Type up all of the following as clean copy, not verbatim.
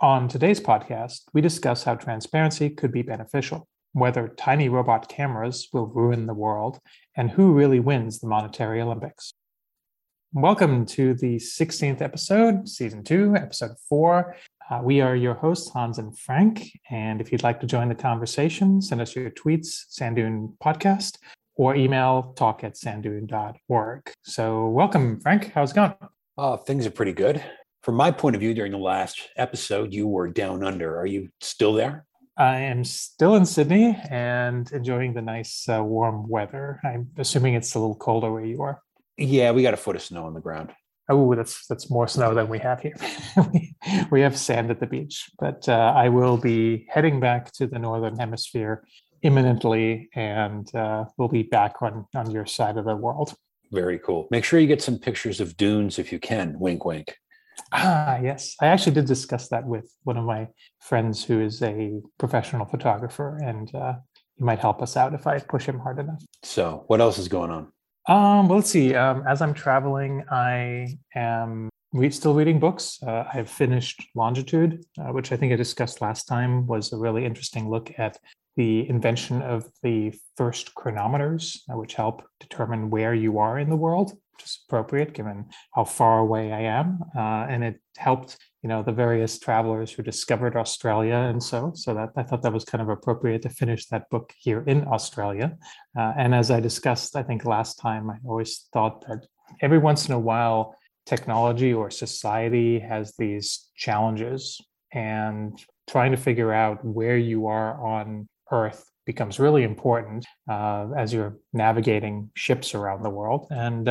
On today's podcast, we discuss how transparency could be beneficial, whether tiny robot cameras will ruin the world, and who really wins the Monetary Olympics. Welcome to the 16th episode, Season 2, Episode 4. We are your hosts, Hans and Frank, and if you'd like to join the conversation, send us your tweets, Sandune Podcast, or email talk@sandune.org. So welcome, Frank. How's it going? Things are pretty good. From my point of view, during the last episode, you were down under. Are you still there? I am still in Sydney and enjoying the nice warm weather. I'm assuming it's a little colder where you are. Yeah, we got a foot of snow on the ground. Oh, that's more snow than we have here. We have sand at the beach, but I will be heading back to the Northern Hemisphere imminently, and we'll be back on your side of the world. Very cool. Make sure you get some pictures of dunes if you can. Wink, wink. Ah, yes. I actually did discuss that with one of my friends who is a professional photographer, and he might help us out if I push him hard enough. So what else is going on? Well, let's see. As I'm traveling, I am still reading books. I've finished Longitude, which I think I discussed last time, was a really interesting look at the invention of the first chronometers, which help determine where you are in the world, which is appropriate given how far away I am. And it helped, the various travelers who discovered Australia. And so that I thought that was kind of appropriate to finish that book here in Australia. And as I discussed, I think last time, I always thought that every once in a while, technology or society has these challenges, and trying to figure out where you are on Earth becomes really important as you're navigating ships around the world. And,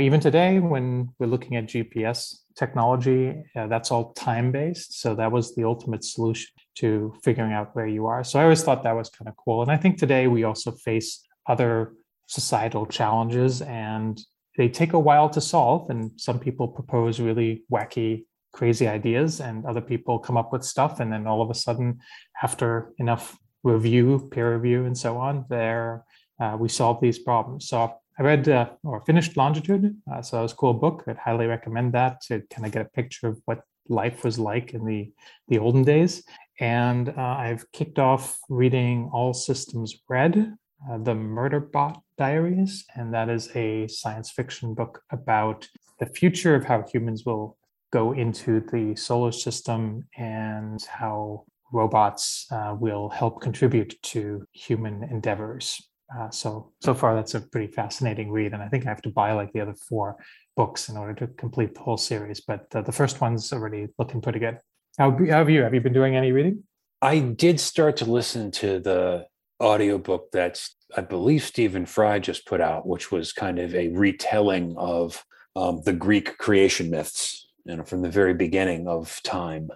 even today when we're looking at GPS technology, that's all time-based. So that was the ultimate solution to figuring out where you are. So I always thought that was kind of cool. And I think today we also face other societal challenges, and they take a while to solve. And some people propose really wacky, crazy ideas, and other people come up with stuff. And then all of a sudden, after enough review, peer review, and so on, we solve these problems. So I read or finished Longitude. So that was a cool book. I'd highly recommend that to kind of get a picture of what life was like in the olden days. And I've kicked off reading All Systems Red, the Murderbot Diaries. And that is a science fiction book about the future of how humans will go into the solar system and how robots will help contribute to human endeavors. So far, that's a pretty fascinating read. And I think I have to buy like the other four books in order to complete the whole series. But the first one's already looking pretty good. How have you? Have you been doing any reading? I did start to listen to the audiobook that's, I believe, Stephen Fry just put out, which was kind of a retelling of the Greek creation myths, from the very beginning of time,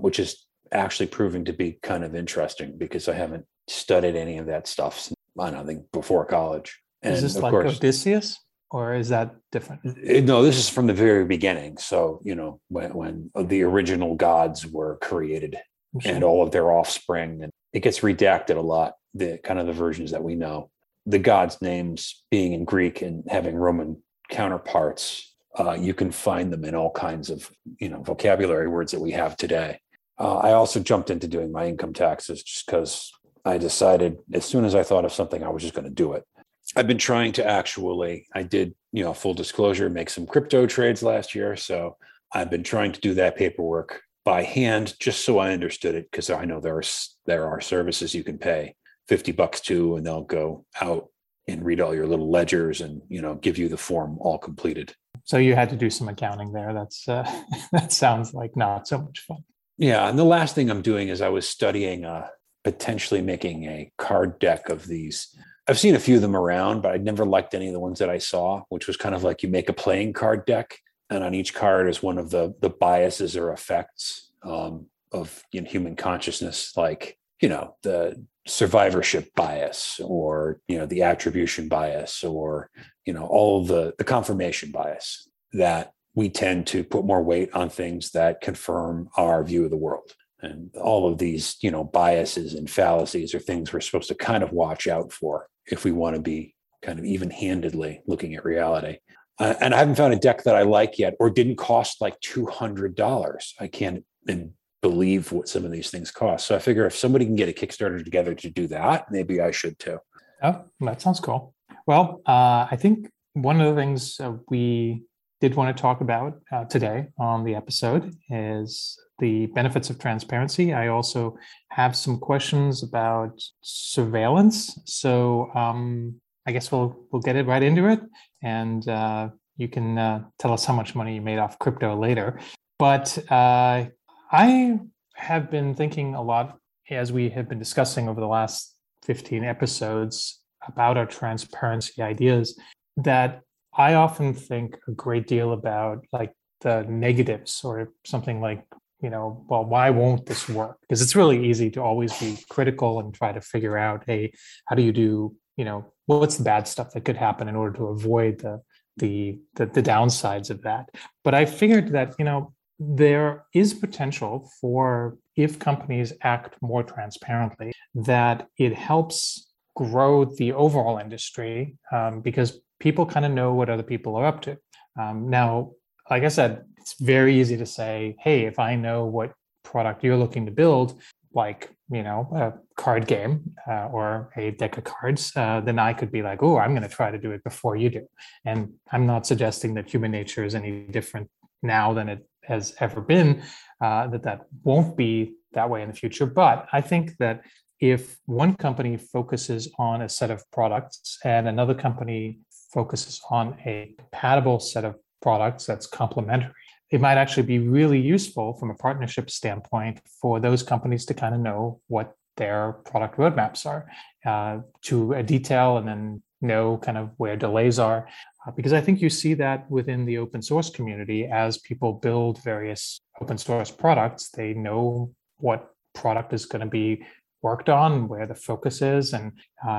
which is actually proving to be kind of interesting because I haven't studied any of that stuff since, I don't think, before college. And is this like Odysseus, or is that different? No, this is from the very beginning. So, when the original gods were created, sure, and all of their offspring, and it gets redacted a lot, the kind of the versions that we know. The gods' names being in Greek and having Roman counterparts, you can find them in all kinds of, vocabulary words that we have today. I also jumped into doing my income taxes just because I decided as soon as I thought of something, I was just going to do it. I've been trying to full disclosure, make some crypto trades last year. So I've been trying to do that paperwork by hand just so I understood it, because I know there are services you can pay $50 to, and they'll go out and read all your little ledgers and, give you the form all completed. So you had to do some accounting there. That's that sounds like not so much fun. Yeah. And the last thing I'm doing is I was studying potentially making a card deck of these. I've seen a few of them around, but I never liked any of the ones that I saw, which was kind of like you make a playing card deck, and on each card is one of the biases or effects of human consciousness, like, the survivorship bias, or, the attribution bias, or, all the confirmation bias, that we tend to put more weight on things that confirm our view of the world. And all of these, biases and fallacies are things we're supposed to kind of watch out for if we want to be kind of even-handedly looking at reality. And I haven't found a deck that I like yet, or didn't cost like $200. I can't believe what some of these things cost. So I figure if somebody can get a Kickstarter together to do that, maybe I should too. Oh, that sounds cool. Well, I think one of the things we did want to talk about today on the episode is the benefits of transparency. I also have some questions about surveillance. So I guess we'll get it right into it. And you can tell us how much money you made off crypto later. But I have been thinking a lot, as we have been discussing over the last 15 episodes, about our transparency ideas, that I often think a great deal about like the negatives or something like, you know, well, why won't this work? Because it's really easy to always be critical and try to figure out, hey, how do you do, you know, what's the bad stuff that could happen in order to avoid the downsides of that. But I figured that, you know, there is potential for, if companies act more transparently, that it helps grow the overall industry because people kind of know what other people are up to. Now, like I said, it's very easy to say, hey, if I know what product you're looking to build, like, you know, a card game or a deck of cards, then I could be like, oh, I'm going to try to do it before you do. And I'm not suggesting that human nature is any different now than it has ever been, that won't be that way in the future. But I think that if one company focuses on a set of products and another company focuses on a compatible set of products that's complementary, it might actually be really useful from a partnership standpoint for those companies to kind of know what their product roadmaps are to a detail, and then know kind of where delays are. Because I think you see that within the open source community, as people build various open source products, they know what product is going to be worked on, where the focus is. And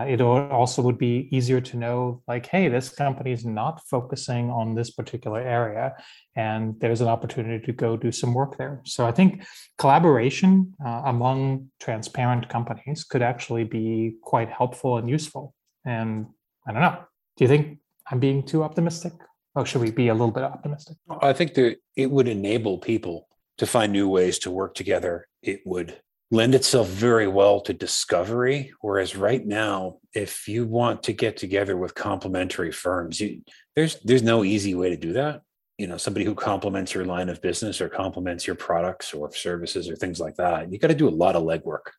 it also would be easier to know, like, hey, this company is not focusing on this particular area, and there's an opportunity to go do some work there. So I think collaboration among transparent companies could actually be quite helpful and useful. And I don't know, do you think I'm being too optimistic? Or should we be a little bit optimistic? I think that it would enable people to find new ways to work together. It would lend itself very well to discovery. Whereas right now, if you want to get together with complementary firms, there's no easy way to do that. You know, somebody who complements your line of business or complements your products or services or things like that, you got to do a lot of legwork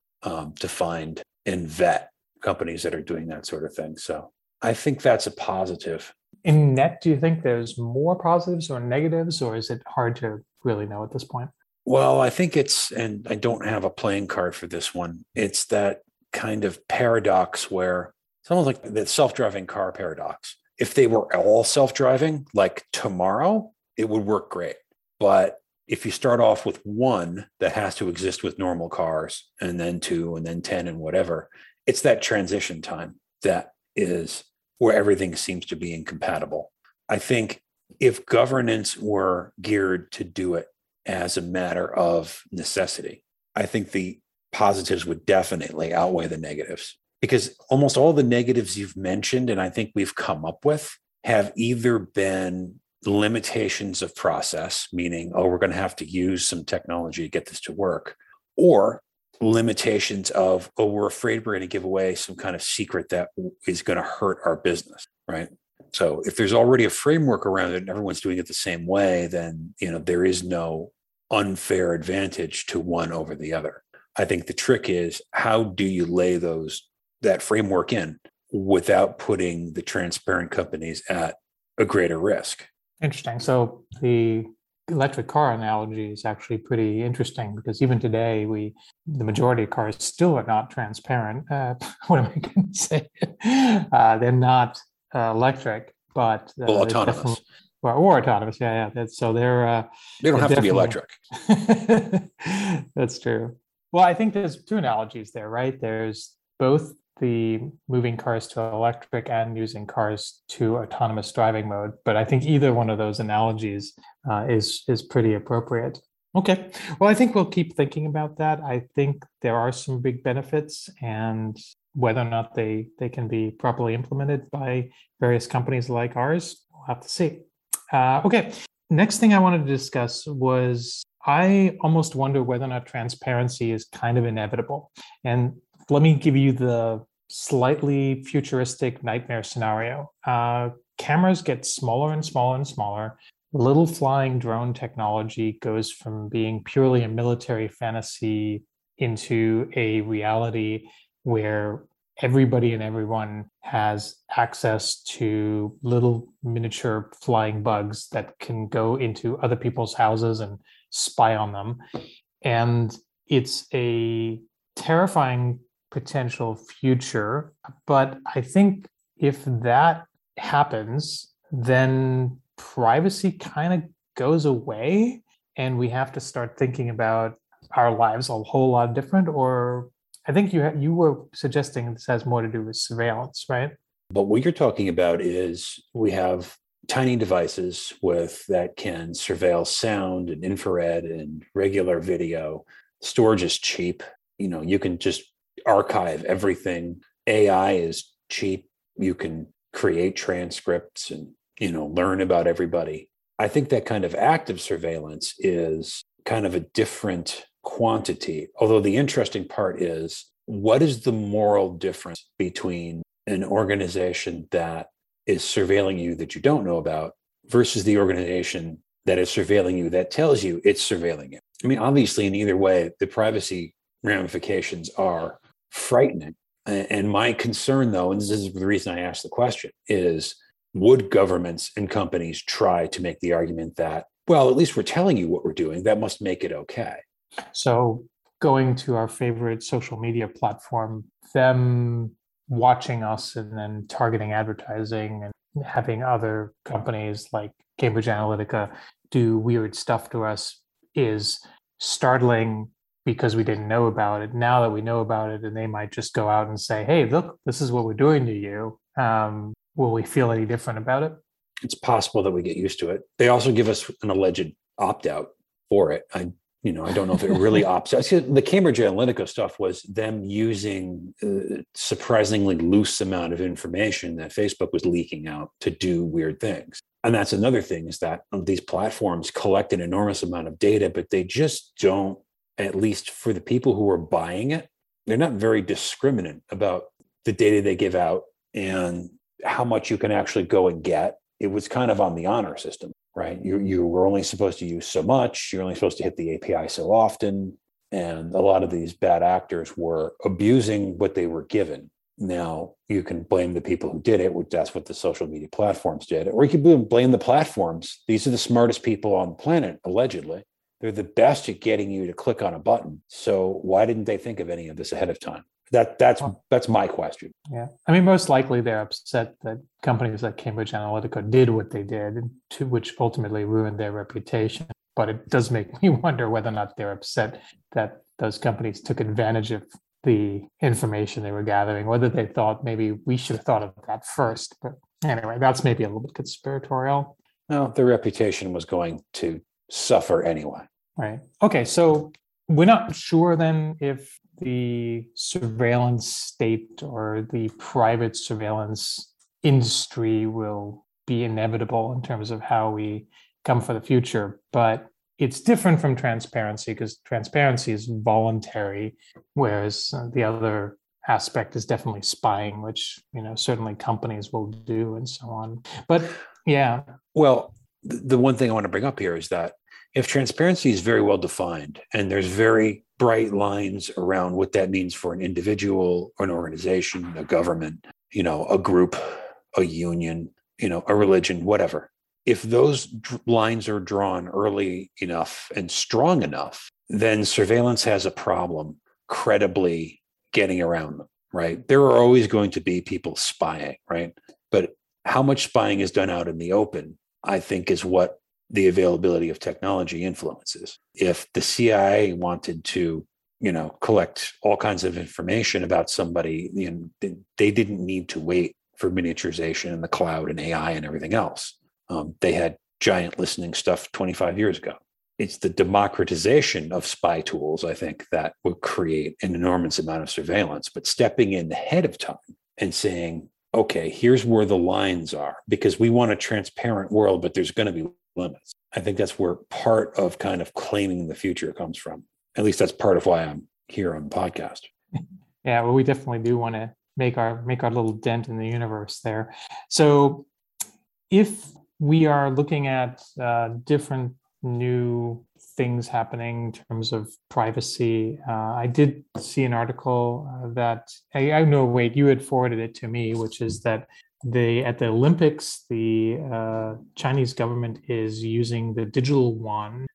to find and vet companies that are doing that sort of thing. So I think that's a positive. In net, do you think there's more positives or negatives, or is it hard to really know at this point? Well, I think it's, and I don't have a playing card for this one, it's that kind of paradox where it's almost like the self-driving car paradox. If they were all self-driving, like tomorrow, it would work great. But if you start off with one that has to exist with normal cars, and then two, and then 10, and whatever, it's that transition time that is where everything seems to be incompatible. I think if governance were geared to do it as a matter of necessity, I think the positives would definitely outweigh the negatives, because almost all the negatives you've mentioned, and I think we've come up with, have either been limitations of process, meaning, oh, we're going to have to use some technology to get this to work, or limitations of, oh, we're afraid we're going to give away some kind of secret that is going to hurt our business, right? So if there's already a framework around it and everyone's doing it the same way, then, you know, there is no unfair advantage to one over the other. I think the trick is, how do you lay that framework in without putting the transparent companies at a greater risk? Interesting. So the electric car analogy is actually pretty interesting, because even today, the majority of cars still are not transparent. What am I going to say? They're not electric, but well, autonomous. Or autonomous, yeah. So they don't have to be electric. That's true. Well, I think there's two analogies there, right? There's both the moving cars to electric and using cars to autonomous driving mode. But I think either one of those analogies is pretty appropriate. Okay. Well, I think we'll keep thinking about that. I think there are some big benefits, and whether or not they can be properly implemented by various companies like ours, we'll have to see. Okay. Next thing I wanted to discuss was I almost wonder whether or not transparency is kind of inevitable. And let me give you the slightly futuristic nightmare scenario. Cameras get smaller and smaller and smaller. Little flying drone technology goes from being purely a military fantasy into a reality where everybody and everyone has access to little miniature flying bugs that can go into other people's houses and spy on them. And it's a terrifying potential future. But I think if that happens, then privacy kind of goes away and we have to start thinking about our lives a whole lot different. Or I think you were suggesting this has more to do with surveillance, right? But what you're talking about is we have tiny devices that can surveil sound and infrared and regular video. Storage is cheap. You know, you can just archive everything. AI is cheap. You can create transcripts and, you know, learn about everybody. I think that kind of active surveillance is kind of a different quantity. Although the interesting part is, what is the moral difference between an organization that is surveilling you that you don't know about versus the organization that is surveilling you that tells you it's surveilling you? I mean, obviously, in either way, the privacy ramifications are frightening. And my concern, though, and this is the reason I asked the question, is would governments and companies try to make the argument that, well, at least we're telling you what we're doing, that must make it okay? So going to our favorite social media platform, them watching us and then targeting advertising and having other companies like Cambridge Analytica do weird stuff to us is startling because we didn't know about it. Now that we know about it, and they might just go out and say, hey, look, this is what we're doing to you. Will we feel any different about it? It's possible that we get used to it. They also give us an alleged opt-out for it. I don't know if it really opts out. The Cambridge Analytica stuff was them using a surprisingly loose amount of information that Facebook was leaking out to do weird things. And that's another thing, is that these platforms collect an enormous amount of data, but they just don't, at least for the people who are buying it, they're not very discriminant about the data they give out and how much you can actually go and get. It was kind of on the honor system. Right. You were only supposed to use so much. You're only supposed to hit the API so often. And a lot of these bad actors were abusing what they were given. Now, you can blame the people who did it. That's what the social media platforms did. Or you can blame the platforms. These are the smartest people on the planet, allegedly. They're the best at getting you to click on a button. So why didn't they think of any of this ahead of time? That's my question. Yeah. I mean, most likely they're upset that companies like Cambridge Analytica did what they did, which ultimately ruined their reputation. But it does make me wonder whether or not they're upset that those companies took advantage of the information they were gathering, whether they thought maybe we should have thought of that first. But anyway, that's maybe a little bit conspiratorial. No, their reputation was going to suffer anyway. Right. Okay. So we're not sure then if the surveillance state or the private surveillance industry will be inevitable in terms of how we come for the future. But it's different from transparency, because transparency is voluntary, whereas the other aspect is definitely spying, which, you know, certainly companies will do and so on. But yeah. Well, the one thing I want to bring up here is that if transparency is very well defined and there's very bright lines around what that means for an individual, an organization, a government, you know, a group, a union, you know, a religion, whatever. If those lines are drawn early enough and strong enough, then surveillance has a problem credibly getting around them, right? There are always going to be people spying, right? But how much spying is done out in the open, I think, is what the availability of technology influences. If the CIA wanted to, you know, collect all kinds of information about somebody, you know, they didn't need to wait for miniaturization in the cloud and AI and everything else. They had giant listening stuff 25 years ago. It's the democratization of spy tools, I think, that would create an enormous amount of surveillance. But stepping in ahead of time and saying, okay, here's where the lines are, because we want a transparent world, but there's going to be limits. I think that's where part of kind of claiming the future comes from. At least that's part of why I'm here on the podcast. Yeah, well, we definitely do want to make our little dent in the universe there. So if we are looking at different new things happening in terms of privacy, I did see an article that I know, wait, you had forwarded it to me, which is that at the Olympics, the Chinese government is using the digital wand.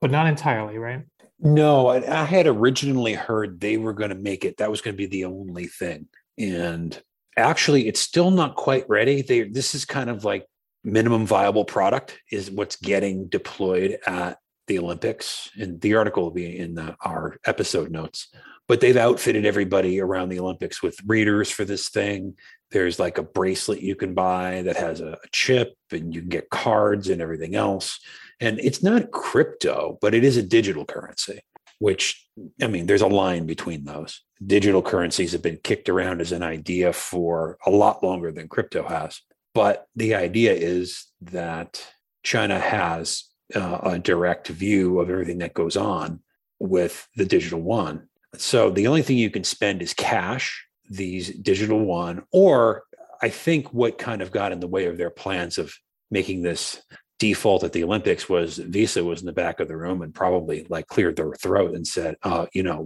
But not entirely, right? No, I had originally heard they were going to make it. That was going to be the only thing. And actually, it's still not quite ready. This is kind of like minimum viable product is what's getting deployed at the Olympics. And the article will be in our episode notes. But they've outfitted everybody around the Olympics with readers for this thing. There's like a bracelet you can buy that has a chip, and you can get cards and everything else. And it's not crypto, but it is a digital currency, which, I mean, there's a line between those. Digital currencies have been kicked around as an idea for a lot longer than crypto has. But the idea is that China has a direct view of everything that goes on with the digital yuan. So the only thing you can spend is cash, these digital yuan, or I think what kind of got in the way of their plans of making this default at the Olympics was Visa was in the back of the room and probably like cleared their throat and said,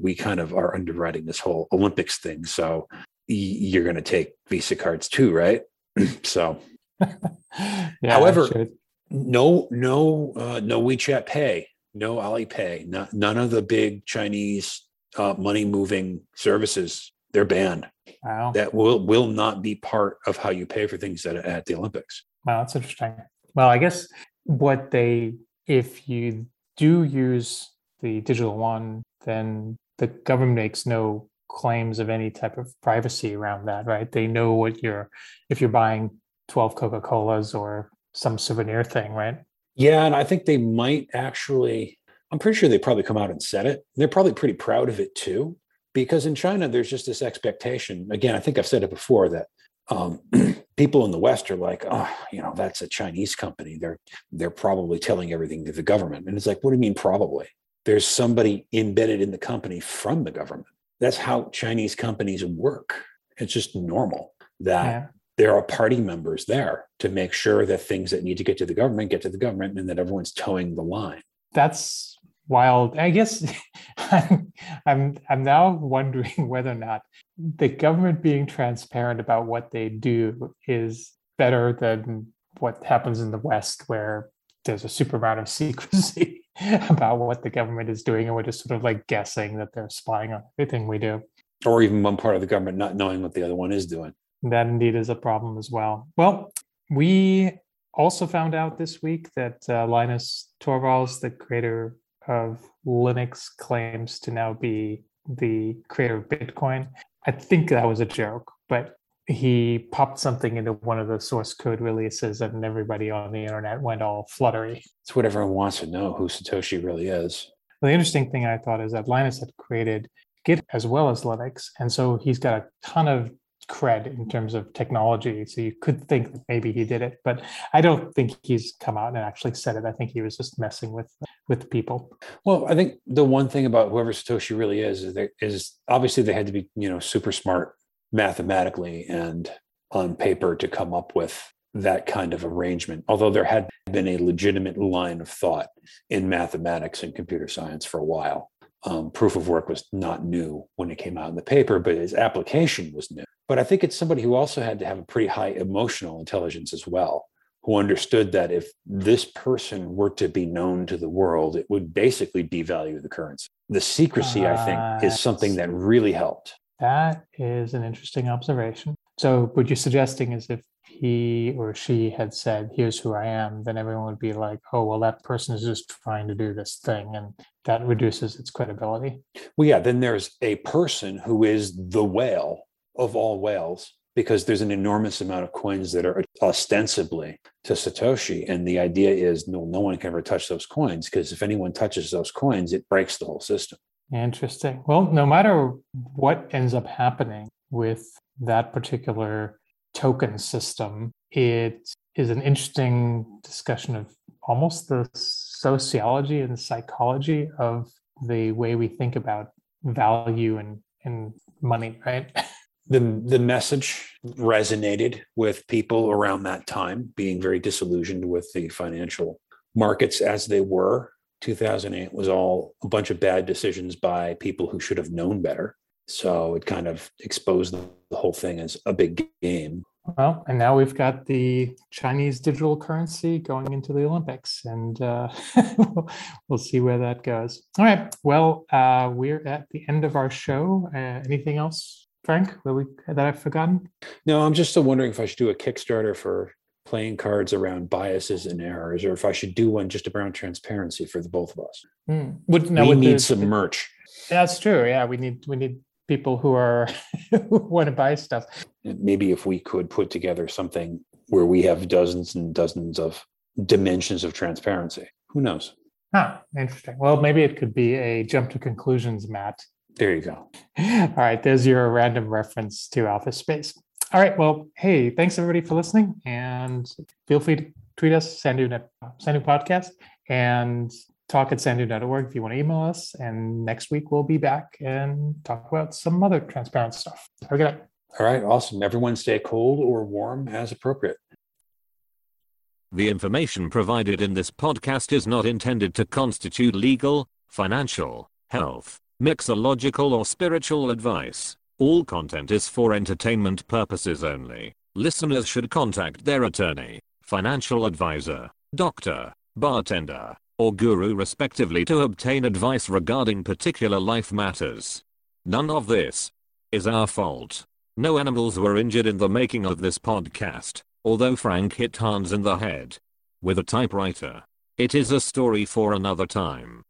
we kind of are underwriting this whole Olympics thing. So you're going to take Visa cards too, right? So, yeah, however, no WeChat Pay, no Alipay, none of the big Chinese money moving services, they're banned. Wow. That will not be part of how you pay for things at the Olympics. Wow, that's interesting. Well, I guess if you do use the digital one, then the government makes no claims of any type of privacy around that, right? They know if you're buying 12 Coca-Colas or some souvenir thing, right? Yeah, and I think they might actually, I'm pretty sure they probably come out and said it. They're probably pretty proud of it too, because in China, there's just this expectation. Again, I think I've said it before that people in the West are like, that's a Chinese company. They're probably telling everything to the government. And it's like, what do you mean probably? There's somebody embedded in the company from the government. That's how Chinese companies work. It's just normal that there are party members there to make sure that things that need to get to the government, and that everyone's towing the line. That's wild. I guess I'm now wondering whether or not the government being transparent about what they do is better than what happens in the West, where there's a super amount of secrecy about what the government is doing, and we're just sort of like guessing that they're spying on everything we do. Or even one part of the government not knowing what the other one is doing. That indeed is a problem as well. Well, we also found out this week that Linus Torvalds, the creator of Linux, claims to now be the creator of Bitcoin. I think that was a joke, but he popped something into one of the source code releases and everybody on the internet went all fluttery. It's what everyone wants to know, who Satoshi really is. Well, the interesting thing I thought is that Linus had created Git as well as Linux. And so he's got a ton of cred in terms of technology. So you could think that maybe he did it, but I don't think he's come out and actually said it. I think he was just messing with people. Well, I think the one thing about whoever Satoshi really is obviously they had to be, super smart mathematically and on paper to come up with that kind of arrangement, although there had been a legitimate line of thought in mathematics and computer science for a while. Proof of work was not new when it came out in the paper, but its application was new. But I think it's somebody who also had to have a pretty high emotional intelligence as well, who understood that if this person were to be known to the world, it would basically devalue the currency. The secrecy, I think, is something that really helped. That is an interesting observation. So what you're suggesting is if he or she had said, here's who I am, then everyone would be like, oh, well, that person is just trying to do this thing. And that reduces its credibility. Well, yeah, then there's a person who is the whale of all whales, because there's an enormous amount of coins that are ostensibly to Satoshi. And the idea is no one can ever touch those coins, because if anyone touches those coins, it breaks the whole system. Interesting. Well, no matter what ends up happening with that particular token system, it is an interesting discussion of almost the sociology and psychology of the way we think about value and money, right? The message resonated with people around that time, being very disillusioned with the financial markets as they were. 2008 was all a bunch of bad decisions by people who should have known better. So it kind of exposed the whole thing as a big game. Well, and now we've got the Chinese digital currency going into the Olympics, and we'll see where that goes. All right. Well, we're at the end of our show. Anything else, Frank, that I've forgotten? No, I'm just still wondering if I should do a Kickstarter for playing cards around biases and errors, or if I should do one just around transparency for the both of us. Mm. We need some merch. That's true. Yeah, we need people who want to buy stuff. Maybe if we could put together something where we have dozens and dozens of dimensions of transparency. Who knows? Huh, interesting. Well, maybe it could be a jump to conclusions, Matt. There you go. All right, there's your random reference to Office Space. All right. Well, hey, thanks everybody for listening, and feel free to tweet us, Sandune Podcast, and talk@sandune.org if you want to email us. And next week we'll be back and talk about some other transparent stuff. Have a good night. All right. Awesome. Everyone stay cold or warm as appropriate. The information provided in this podcast is not intended to constitute legal, financial, health, mixological, or spiritual advice. All content is for entertainment purposes only. Listeners should contact their attorney, financial advisor, doctor, bartender, or guru respectively to obtain advice regarding particular life matters. None of this is our fault. No animals were injured in the making of this podcast, although Frank hit Hans in the head with a typewriter. It is a story for another time.